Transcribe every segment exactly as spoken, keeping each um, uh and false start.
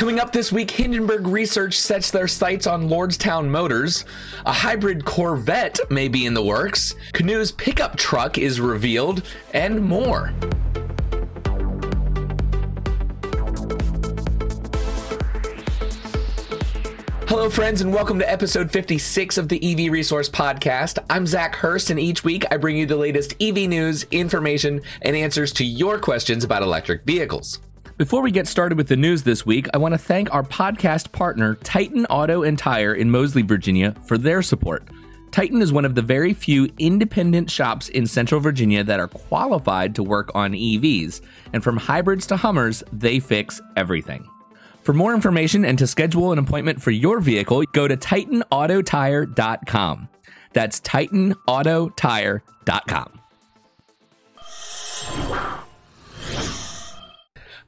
Coming up this week, Hindenburg Research sets their sights on Lordstown Motors. A hybrid Corvette may be in the works. Canoo's pickup truck is revealed, and more. Hello, friends, and welcome to episode fifty-six of the E V Resource Podcast. I'm Zach Hurst, and each week I bring you the latest E V news, information, and answers to your questions about electric vehicles. Before we get started with the news this week, I want to thank our podcast partner, Titan Auto and Tire in Moseley, Virginia, for their support. Titan is one of the very few independent shops in Central Virginia that are qualified to work on E Vs, and from hybrids to Hummers, they fix everything. For more information and to schedule an appointment for your vehicle, go to titan auto tire dot com. That's titan auto tire dot com.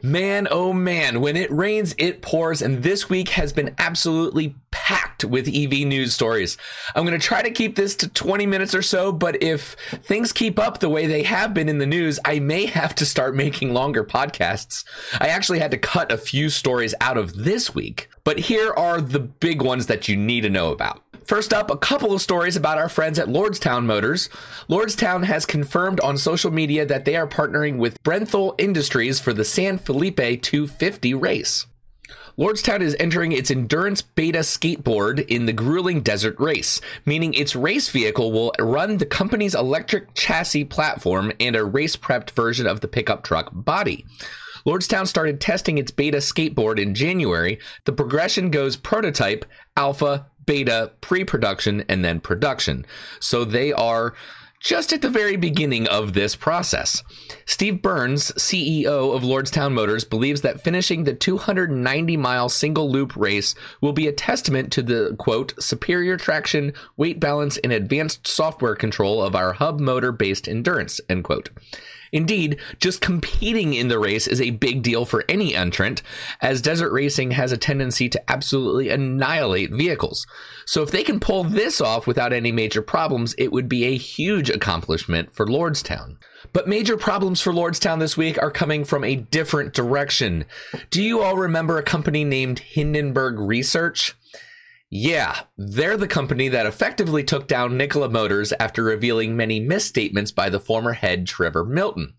Man, oh man, when it rains, it pours, and this week has been absolutely packed with E V news stories. I'm going to try to keep this to twenty minutes or so, but if things keep up the way they have been in the news, I may have to start making longer podcasts. I actually had to cut a few stories out of this week, but here are the big ones that you need to know about. First up, a couple of stories about our friends at Lordstown Motors. Lordstown has confirmed on social media that they are partnering with Brenthal Industries for the San Felipe two fifty race. Lordstown is entering its endurance beta skateboard in the grueling desert race, meaning its race vehicle will run the company's electric chassis platform and a race-prepped version of the pickup truck body. Lordstown started testing its beta skateboard in January. The progression goes prototype, alpha, beta, pre-production, and then production. So they are just at the very beginning of this process. Steve Burns, C E O of Lordstown Motors, believes that finishing the two hundred ninety mile single-loop race will be a testament to the, quote, superior traction, weight balance, and advanced software control of our hub motor-based endurance, end quote. Indeed, just competing in the race is a big deal for any entrant, as desert racing has a tendency to absolutely annihilate vehicles. So if they can pull this off without any major problems, it would be a huge accomplishment for Lordstown. But major problems for Lordstown this week are coming from a different direction. Do you all remember a company named Hindenburg Research? Yeah, they're the company that effectively took down Nikola Motors after revealing many misstatements by the former head Trevor Milton.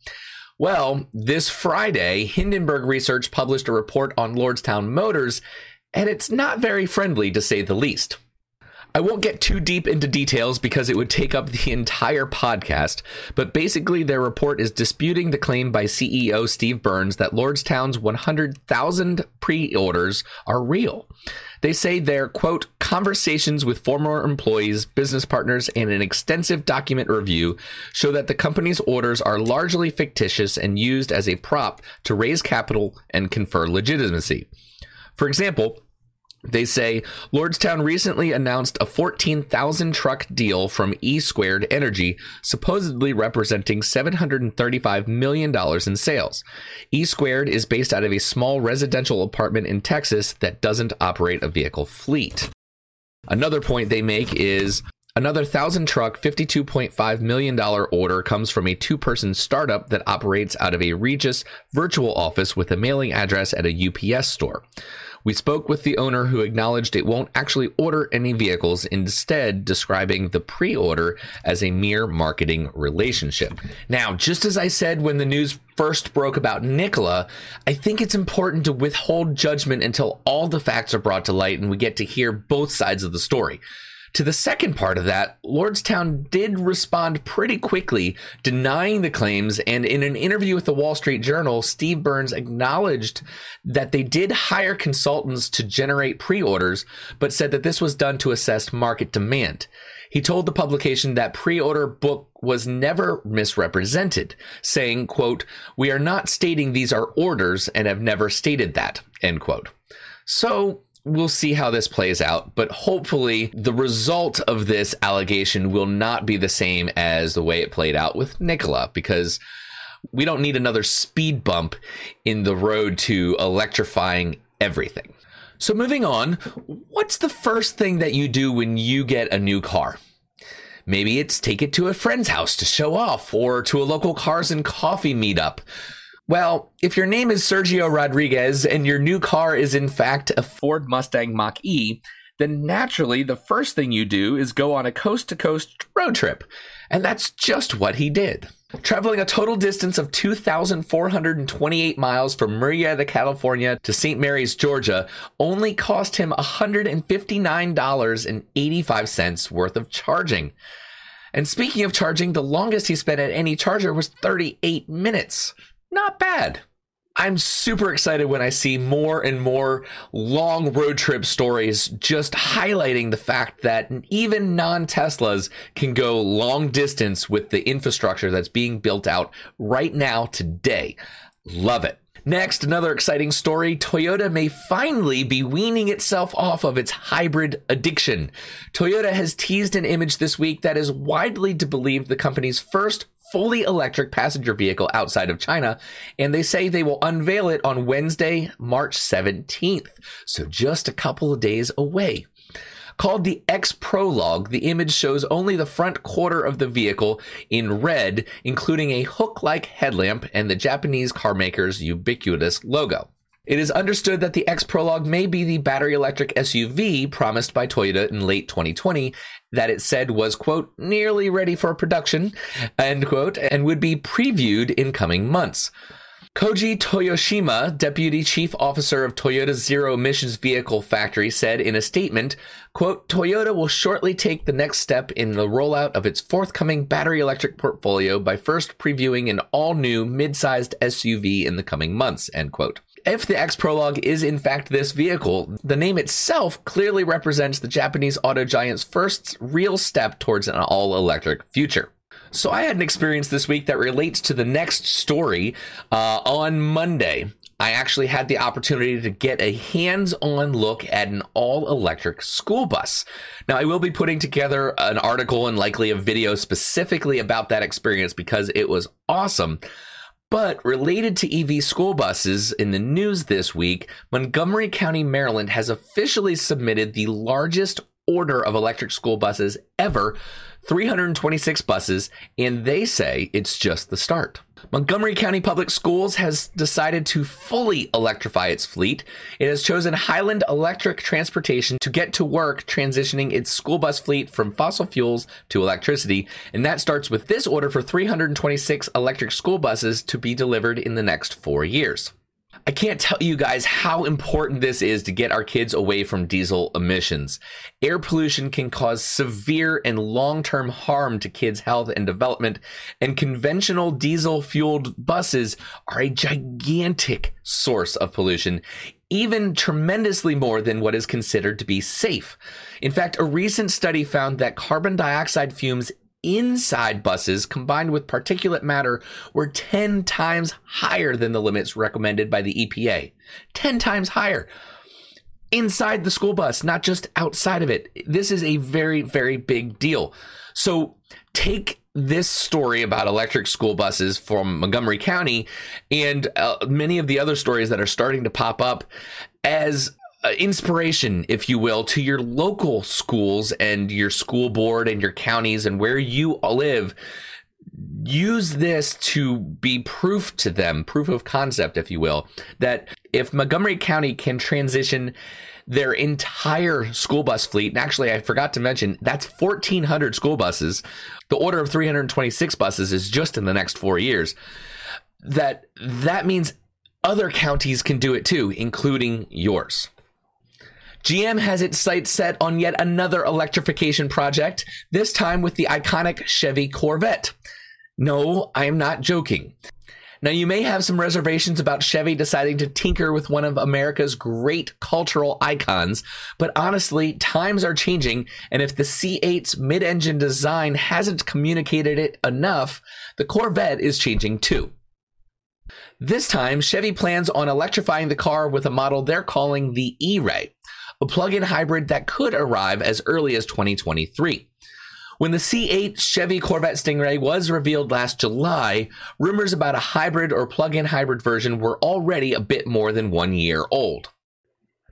Well, this Friday, Hindenburg Research published a report on Lordstown Motors, and it's not very friendly, to say the least. I won't get too deep into details because it would take up the entire podcast, but basically their report is disputing the claim by C E O Steve Burns that Lordstown's one hundred thousand pre-orders are real. They say their, quote, conversations with former employees, business partners, and an extensive document review show that the company's orders are largely fictitious and used as a prop to raise capital and confer legitimacy. For example, they say, Lordstown recently announced a fourteen thousand truck deal from E-Squared Energy, supposedly representing seven hundred thirty-five million dollars in sales. E-Squared is based out of a small residential apartment in Texas that doesn't operate a vehicle fleet. Another point they make is, another one thousand truck, fifty-two point five million dollars order comes from a two-person startup that operates out of a Regus virtual office with a mailing address at a U P S store. We spoke with the owner who acknowledged it won't actually order any vehicles, instead describing the pre-order as a mere marketing relationship. Now, just as I said when the news first broke about Nikola, I think it's important to withhold judgment until all the facts are brought to light and we get to hear both sides of the story. To the second part of that, Lordstown did respond pretty quickly, denying the claims, and in an interview with the Wall Street Journal, Steve Burns acknowledged that they did hire consultants to generate pre-orders, but said that this was done to assess market demand. He told the publication that pre-order book was never misrepresented, saying, quote, we are not stating these are orders and have never stated that, end quote. So, we'll see how this plays out, but hopefully the result of this allegation will not be the same as the way it played out with Nikola, because we don't need another speed bump in the road to electrifying everything. So moving on, what's the first thing that you do when you get a new car? Maybe it's take it to a friend's house to show off or to a local cars and coffee meetup. Well, if your name is Sergio Rodriguez and your new car is in fact a Ford Mustang Mach-E, then naturally the first thing you do is go on a coast-to-coast road trip. And that's just what he did. Traveling a total distance of two thousand four hundred twenty-eight miles from Murrieta, California to Saint Mary's, Georgia, only cost him one hundred fifty-nine dollars and eighty-five cents worth of charging. And speaking of charging, the longest he spent at any charger was thirty-eight minutes. Not bad. I'm super excited when I see more and more long road trip stories just highlighting the fact that even non-Teslas can go long distance with the infrastructure that's being built out right now today. Love it. Next, another exciting story. Toyota may finally be weaning itself off of its hybrid addiction. Toyota has teased an image this week that is widely to believe the company's first fully electric passenger vehicle outside of China, and they say they will unveil it on Wednesday, March seventeenth, so just a couple of days away. Called the X-Prologue, the image shows only the front quarter of the vehicle in red, including a hook-like headlamp and the Japanese carmaker's ubiquitous logo. It is understood that the X-Prologue may be the battery electric S U V promised by Toyota in late twenty twenty that it said was, quote, nearly ready for production, end quote, and would be previewed in coming months. Koji Toyoshima, deputy chief officer of Toyota's Zero Emissions Vehicle Factory, said in a statement, quote, Toyota will shortly take the next step in the rollout of its forthcoming battery electric portfolio by first previewing an all-new mid-sized S U V in the coming months, end quote. If the X-Prologue is in fact this vehicle, the name itself clearly represents the Japanese auto giant's first real step towards an all-electric future. So I had an experience this week that relates to the next story. Uh, on Monday, I actually had the opportunity to get a hands-on look at an all-electric school bus. Now, I will be putting together an article and likely a video specifically about that experience because it was awesome. But related to E V school buses, in the news this week, Montgomery County, Maryland has officially submitted the largest order of electric school buses ever, three hundred twenty-six buses, and they say it's just the start. Montgomery County Public Schools has decided to fully electrify its fleet. It has chosen Highland Electric Transportation to get to work transitioning its school bus fleet from fossil fuels to electricity, and that starts with this order for three hundred twenty-six electric school buses to be delivered in the next four years. I can't tell you guys how important this is to get our kids away from diesel emissions. Air pollution can cause severe and long-term harm to kids' health and development, and conventional diesel-fueled buses are a gigantic source of pollution, even tremendously more than what is considered to be safe. In fact, a recent study found that carbon dioxide fumes inside buses combined with particulate matter were ten times higher than the limits recommended by the E P A. ten times higher inside the school bus, not just outside of it. This is a very, very big deal. So take this story about electric school buses from Montgomery County and uh, many of the other stories that are starting to pop up as inspiration, if you will, to your local schools and your school board and your counties and where you live. Use this to be proof to them, proof of concept, if you will, that if Montgomery County can transition their entire school bus fleet, and actually I forgot to mention, that's fourteen hundred school buses. The order of three hundred twenty-six buses is just in the next four years. That that means other counties can do it too, including yours. G M has its sights set on yet another electrification project, this time with the iconic Chevy Corvette. No, I am not joking. Now, you may have some reservations about Chevy deciding to tinker with one of America's great cultural icons, but honestly, times are changing, and if the C eight's mid-engine design hasn't communicated it enough, the Corvette is changing too. This time, Chevy plans on electrifying the car with a model they're calling the E-Ray, a plug-in hybrid that could arrive as early as twenty twenty-three. When the C eight Chevy Corvette Stingray was revealed last July, rumors about a hybrid or plug-in hybrid version were already a bit more than one year old.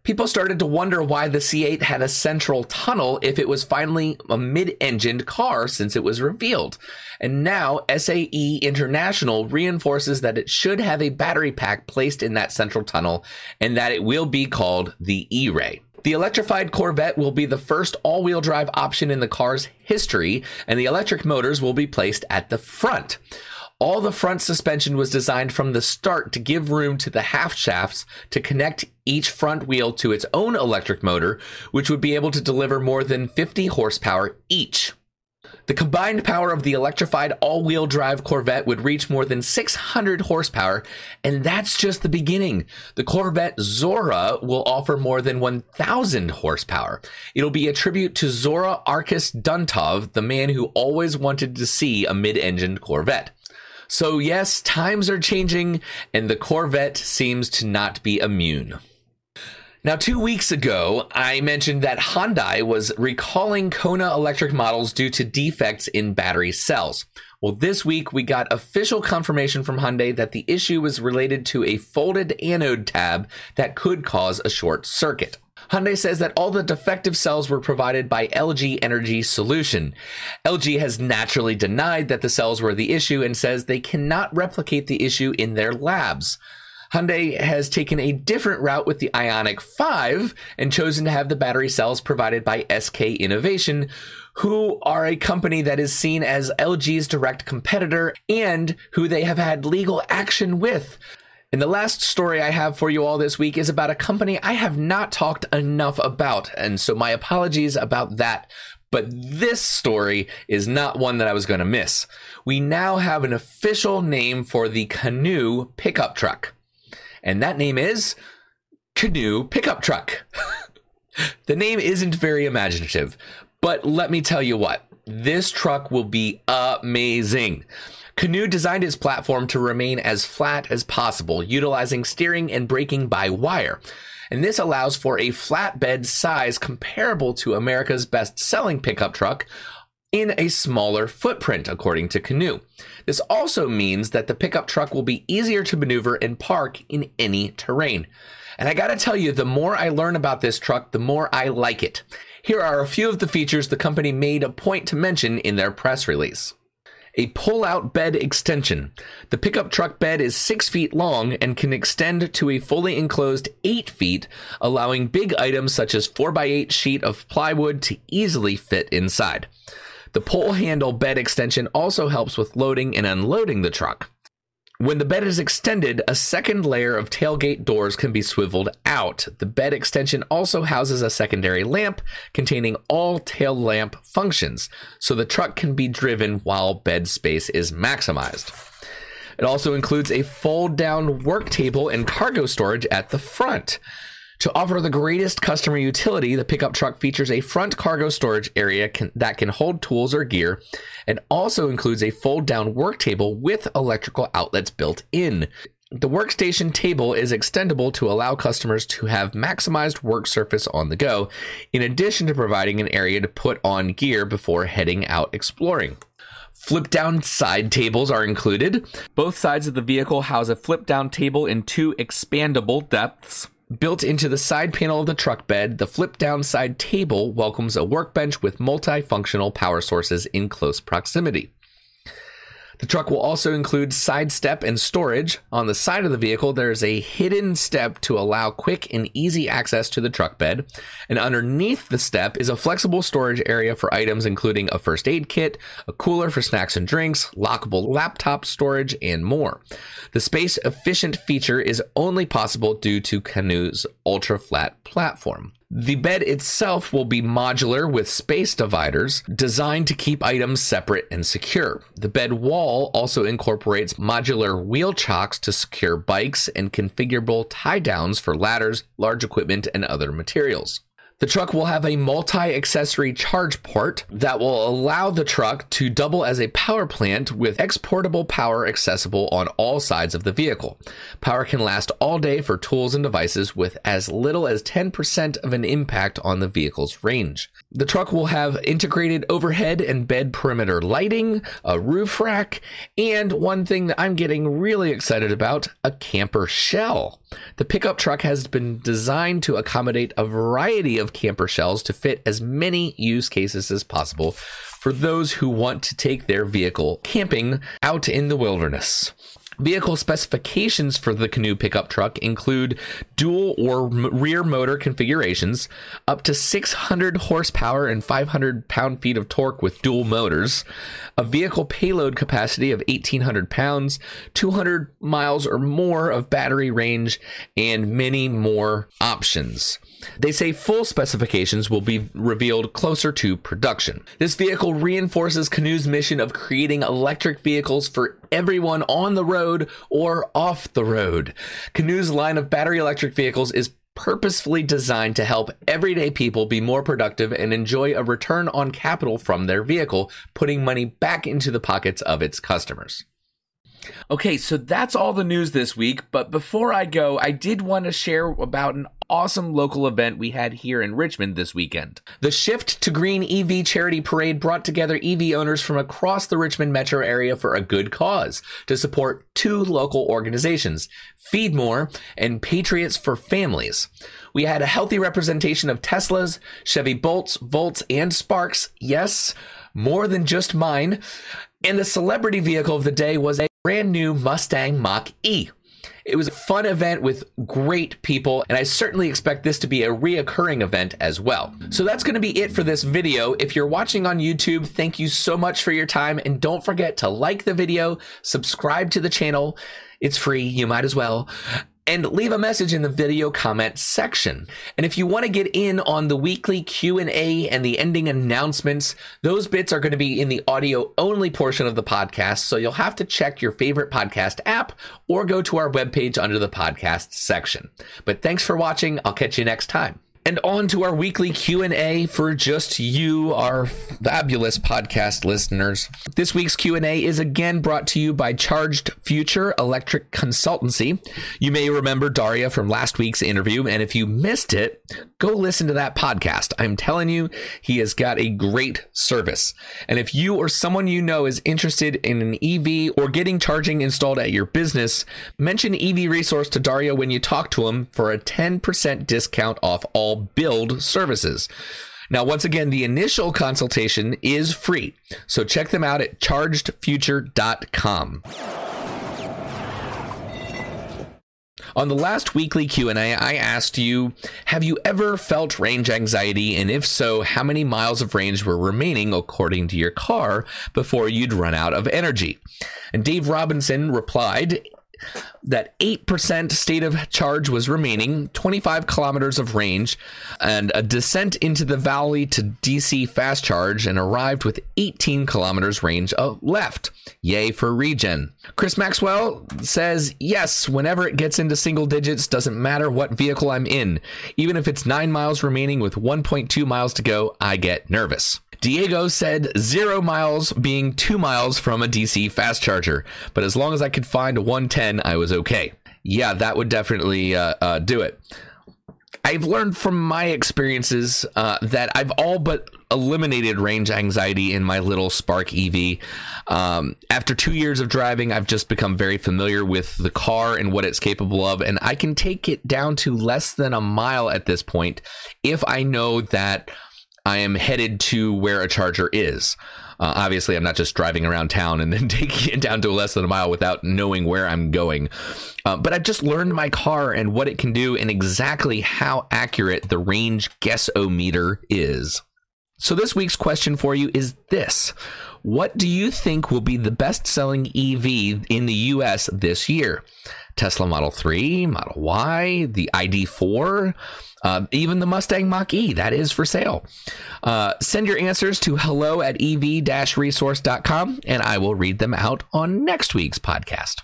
People started to wonder why the C eight had a central tunnel if it was finally a mid-engined car since it was revealed. And now S A E International reinforces that it should have a battery pack placed in that central tunnel and that it will be called the E-Ray. The electrified Corvette will be the first all-wheel drive option in the car's history, and the electric motors will be placed at the front. All the front suspension was designed from the start to give room to the half shafts to connect each front wheel to its own electric motor, which would be able to deliver more than fifty horsepower each. The combined power of the electrified all-wheel drive Corvette would reach more than six hundred horsepower, and that's just the beginning. The Corvette Zora will offer more than one thousand horsepower. It'll be a tribute to Zora Arkus Duntov, the man who always wanted to see a mid-engined Corvette. So yes, times are changing, and the Corvette seems to not be immune. Now, two weeks ago, I mentioned that Hyundai was recalling Kona electric models due to defects in battery cells. Well, this week we got official confirmation from Hyundai that the issue was related to a folded anode tab that could cause a short circuit. Hyundai says that all the defective cells were provided by L G Energy Solution. L G has naturally denied that the cells were the issue and says they cannot replicate the issue in their labs. Hyundai has taken a different route with the Ioniq five and chosen to have the battery cells provided by S K Innovation, who are a company that is seen as L G's direct competitor and who they have had legal action with. And the last story I have for you all this week is about a company I have not talked enough about, and so my apologies about that. But this story is not one that I was going to miss. We now have an official name for the Canoo Pickup Truck, and that name is Canoo Pickup Truck. The name isn't very imaginative, but let me tell you what, this truck will be amazing. Canoo designed its platform to remain as flat as possible, utilizing steering and braking by wire. And this allows for a flatbed size comparable to America's best-selling pickup truck in a smaller footprint, according to Canoo. This also means that the pickup truck will be easier to maneuver and park in any terrain. And I gotta tell you, the more I learn about this truck, the more I like it. Here are a few of the features the company made a point to mention in their press release. A pull-out bed extension. The pickup truck bed is six feet long and can extend to a fully enclosed eight feet, allowing big items such as four by eight sheet of plywood to easily fit inside. The pole handle bed extension also helps with loading and unloading the truck. When the bed is extended, a second layer of tailgate doors can be swiveled out. The bed extension also houses a secondary lamp containing all tail lamp functions, so the truck can be driven while bed space is maximized. It also includes a fold-down work table and cargo storage at the front. To offer the greatest customer utility, the pickup truck features a front cargo storage area can, that can hold tools or gear, and also includes a fold-down work table with electrical outlets built in. The workstation table is extendable to allow customers to have maximized work surface on the go, in addition to providing an area to put on gear before heading out exploring. Flip-down side tables are included. Both sides of the vehicle house a flip-down table in two expandable depths. Built into the side panel of the truck bed, the flip-down side table welcomes a workbench with multifunctional power sources in close proximity. The truck will also include side step and storage. On the side of the vehicle, there is a hidden step to allow quick and easy access to the truck bed. And underneath the step is a flexible storage area for items including a first aid kit, a cooler for snacks and drinks, lockable laptop storage, and more. The space-efficient feature is only possible due to Canoo's ultra-flat platform. The bed itself will be modular with space dividers designed to keep items separate and secure. The bed wall also incorporates modular wheel chocks to secure bikes and configurable tie downs for ladders, large equipment, and other materials. The truck will have a multi-accessory charge port that will allow the truck to double as a power plant with exportable power accessible on all sides of the vehicle. Power can last all day for tools and devices with as little as ten percent of an impact on the vehicle's range. The truck will have integrated overhead and bed perimeter lighting, a roof rack, and one thing that I'm getting really excited about, a camper shell. The pickup truck has been designed to accommodate a variety of camper shells to fit as many use cases as possible for those who want to take their vehicle camping out in the wilderness. Vehicle specifications for the Canoo pickup truck include dual or m- rear motor configurations, up to six hundred horsepower and five hundred pound-feet of torque with dual motors, a vehicle payload capacity of eighteen hundred pounds, two hundred miles or more of battery range, and many more options. They say full specifications will be revealed closer to production. This vehicle reinforces Canoo's mission of creating electric vehicles for everyone on the road or off the road. Canoo's line of battery electric vehicles is purposefully designed to help everyday people be more productive and enjoy a return on capital from their vehicle, putting money back into the pockets of its customers. Okay, so that's all the news this week, but before I go, I did want to share about an awesome local event we had here in Richmond this weekend. The Shift to Green E V Charity Parade brought together E V owners from across the Richmond metro area for a good cause to support two local organizations, Feed More and Patriots for Families. We had a healthy representation of Teslas, Chevy Bolts, Volts, and Sparks. Yes, more than just mine. And the celebrity vehicle of the day was a brand new Mustang Mach-E. It was a fun event with great people, and I certainly expect this to be a reoccurring event as well. So that's going to be it for this video. If you're watching on YouTube, thank you so much for your time, and don't forget to like the video, subscribe to the channel. It's free, you might as well. And leave a message in the video comment section. And if you want to get in on the weekly Q and A and the ending announcements, those bits are going to be in the audio only portion of the podcast. So you'll have to check your favorite podcast app or go to our webpage under the podcast section. But thanks for watching. I'll catch you next time. And on to our weekly Q and A for just you, our fabulous podcast listeners. This week's Q and A is again brought to you by Charged Future Electric Consultancy. You may remember Daria from last week's interview, and if you missed it, go listen to that podcast. I'm telling you, he has got a great service. And if you or someone you know is interested in an E V or getting charging installed at your business, mention E V Resource to Daria when you talk to him for a ten percent discount off all build services. Now, once again, the initial consultation is free, so check them out at charged future dot com. On the last weekly Q and A, I asked you, have you ever felt range anxiety? And if so, how many miles of range were remaining according to your car before you'd run out of energy? And Dave Robinson replied that eight percent state of charge was remaining, twenty-five kilometers of range, and a descent into the valley to D C fast charge, and arrived with eighteen kilometers range left. Yay for regen. Chris Maxwell says, yes, whenever it gets into single digits, doesn't matter what vehicle I'm in. Even if it's nine miles remaining with one point two miles to go, I get nervous. Diego said zero miles being two miles from a D C fast charger, but as long as I could find a one ten, I was okay. Yeah, that would definitely uh, uh, do it. I've learned from my experiences uh, that I've all but eliminated range anxiety in my little Spark E V. Um, after two years of driving, I've just become very familiar with the car and what it's capable of, and I can take it down to less than a mile at this point if I know that I am headed to where a charger is. Uh, obviously, I'm not just driving around town and then taking it down to less than a mile without knowing where I'm going. Uh, but I've just learned my car and what it can do and exactly how accurate the range guessometer is. So this week's question for you is this. What do you think will be the best-selling E V in the U S this year? Tesla Model three, Model Y, the I D four, uh, even the Mustang Mach-E, that is for sale. Uh, send your answers to hello at ev dash resource dot com, and I will read them out on next week's podcast.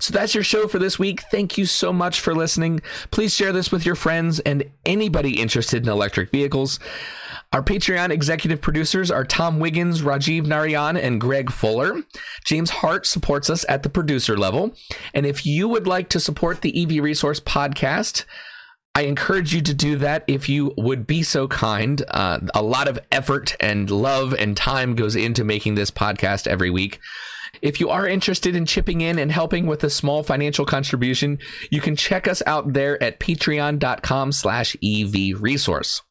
So that's your show for this week. Thank you so much for listening. Please share this with your friends and anybody interested in electric vehicles. Our Patreon executive producers are Tom Wiggins, Rajiv Narayan, and Greg Fuller. James Hart supports us at the producer level. And if you would like to support the E V Resource Podcast, I encourage you to do that if you would be so kind. Uh, a lot of effort and love and time goes into making this podcast every week. If you are interested in chipping in and helping with a small financial contribution, you can check us out there at patreon.com slash evresource.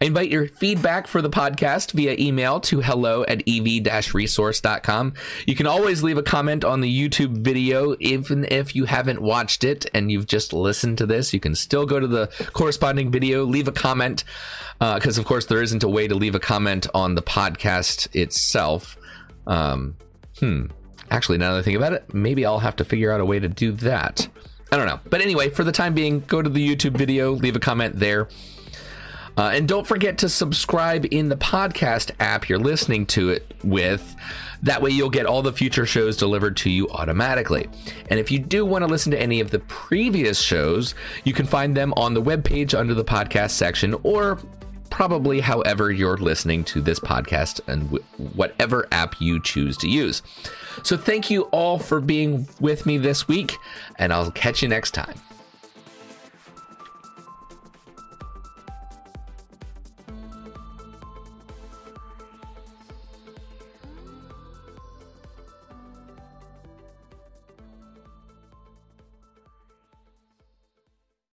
I invite your feedback for the podcast via email to hello at ev-resource.com. You can always leave a comment on the YouTube video, even if you haven't watched it and you've just listened to this. You can still go to the corresponding video, leave a comment, because, uh, of course, there isn't a way to leave a comment on the podcast itself. Um, hmm. Actually, now that I think about it, maybe I'll have to figure out a way to do that. I don't know. But anyway, for the time being, go to the YouTube video, leave a comment there. Uh, and don't forget to subscribe in the podcast app you're listening to it with. That way you'll get all the future shows delivered to you automatically. And if you do want to listen to any of the previous shows, you can find them on the webpage under the podcast section, or probably however you're listening to this podcast and w- whatever app you choose to use. So thank you all for being with me this week, and I'll catch you next time.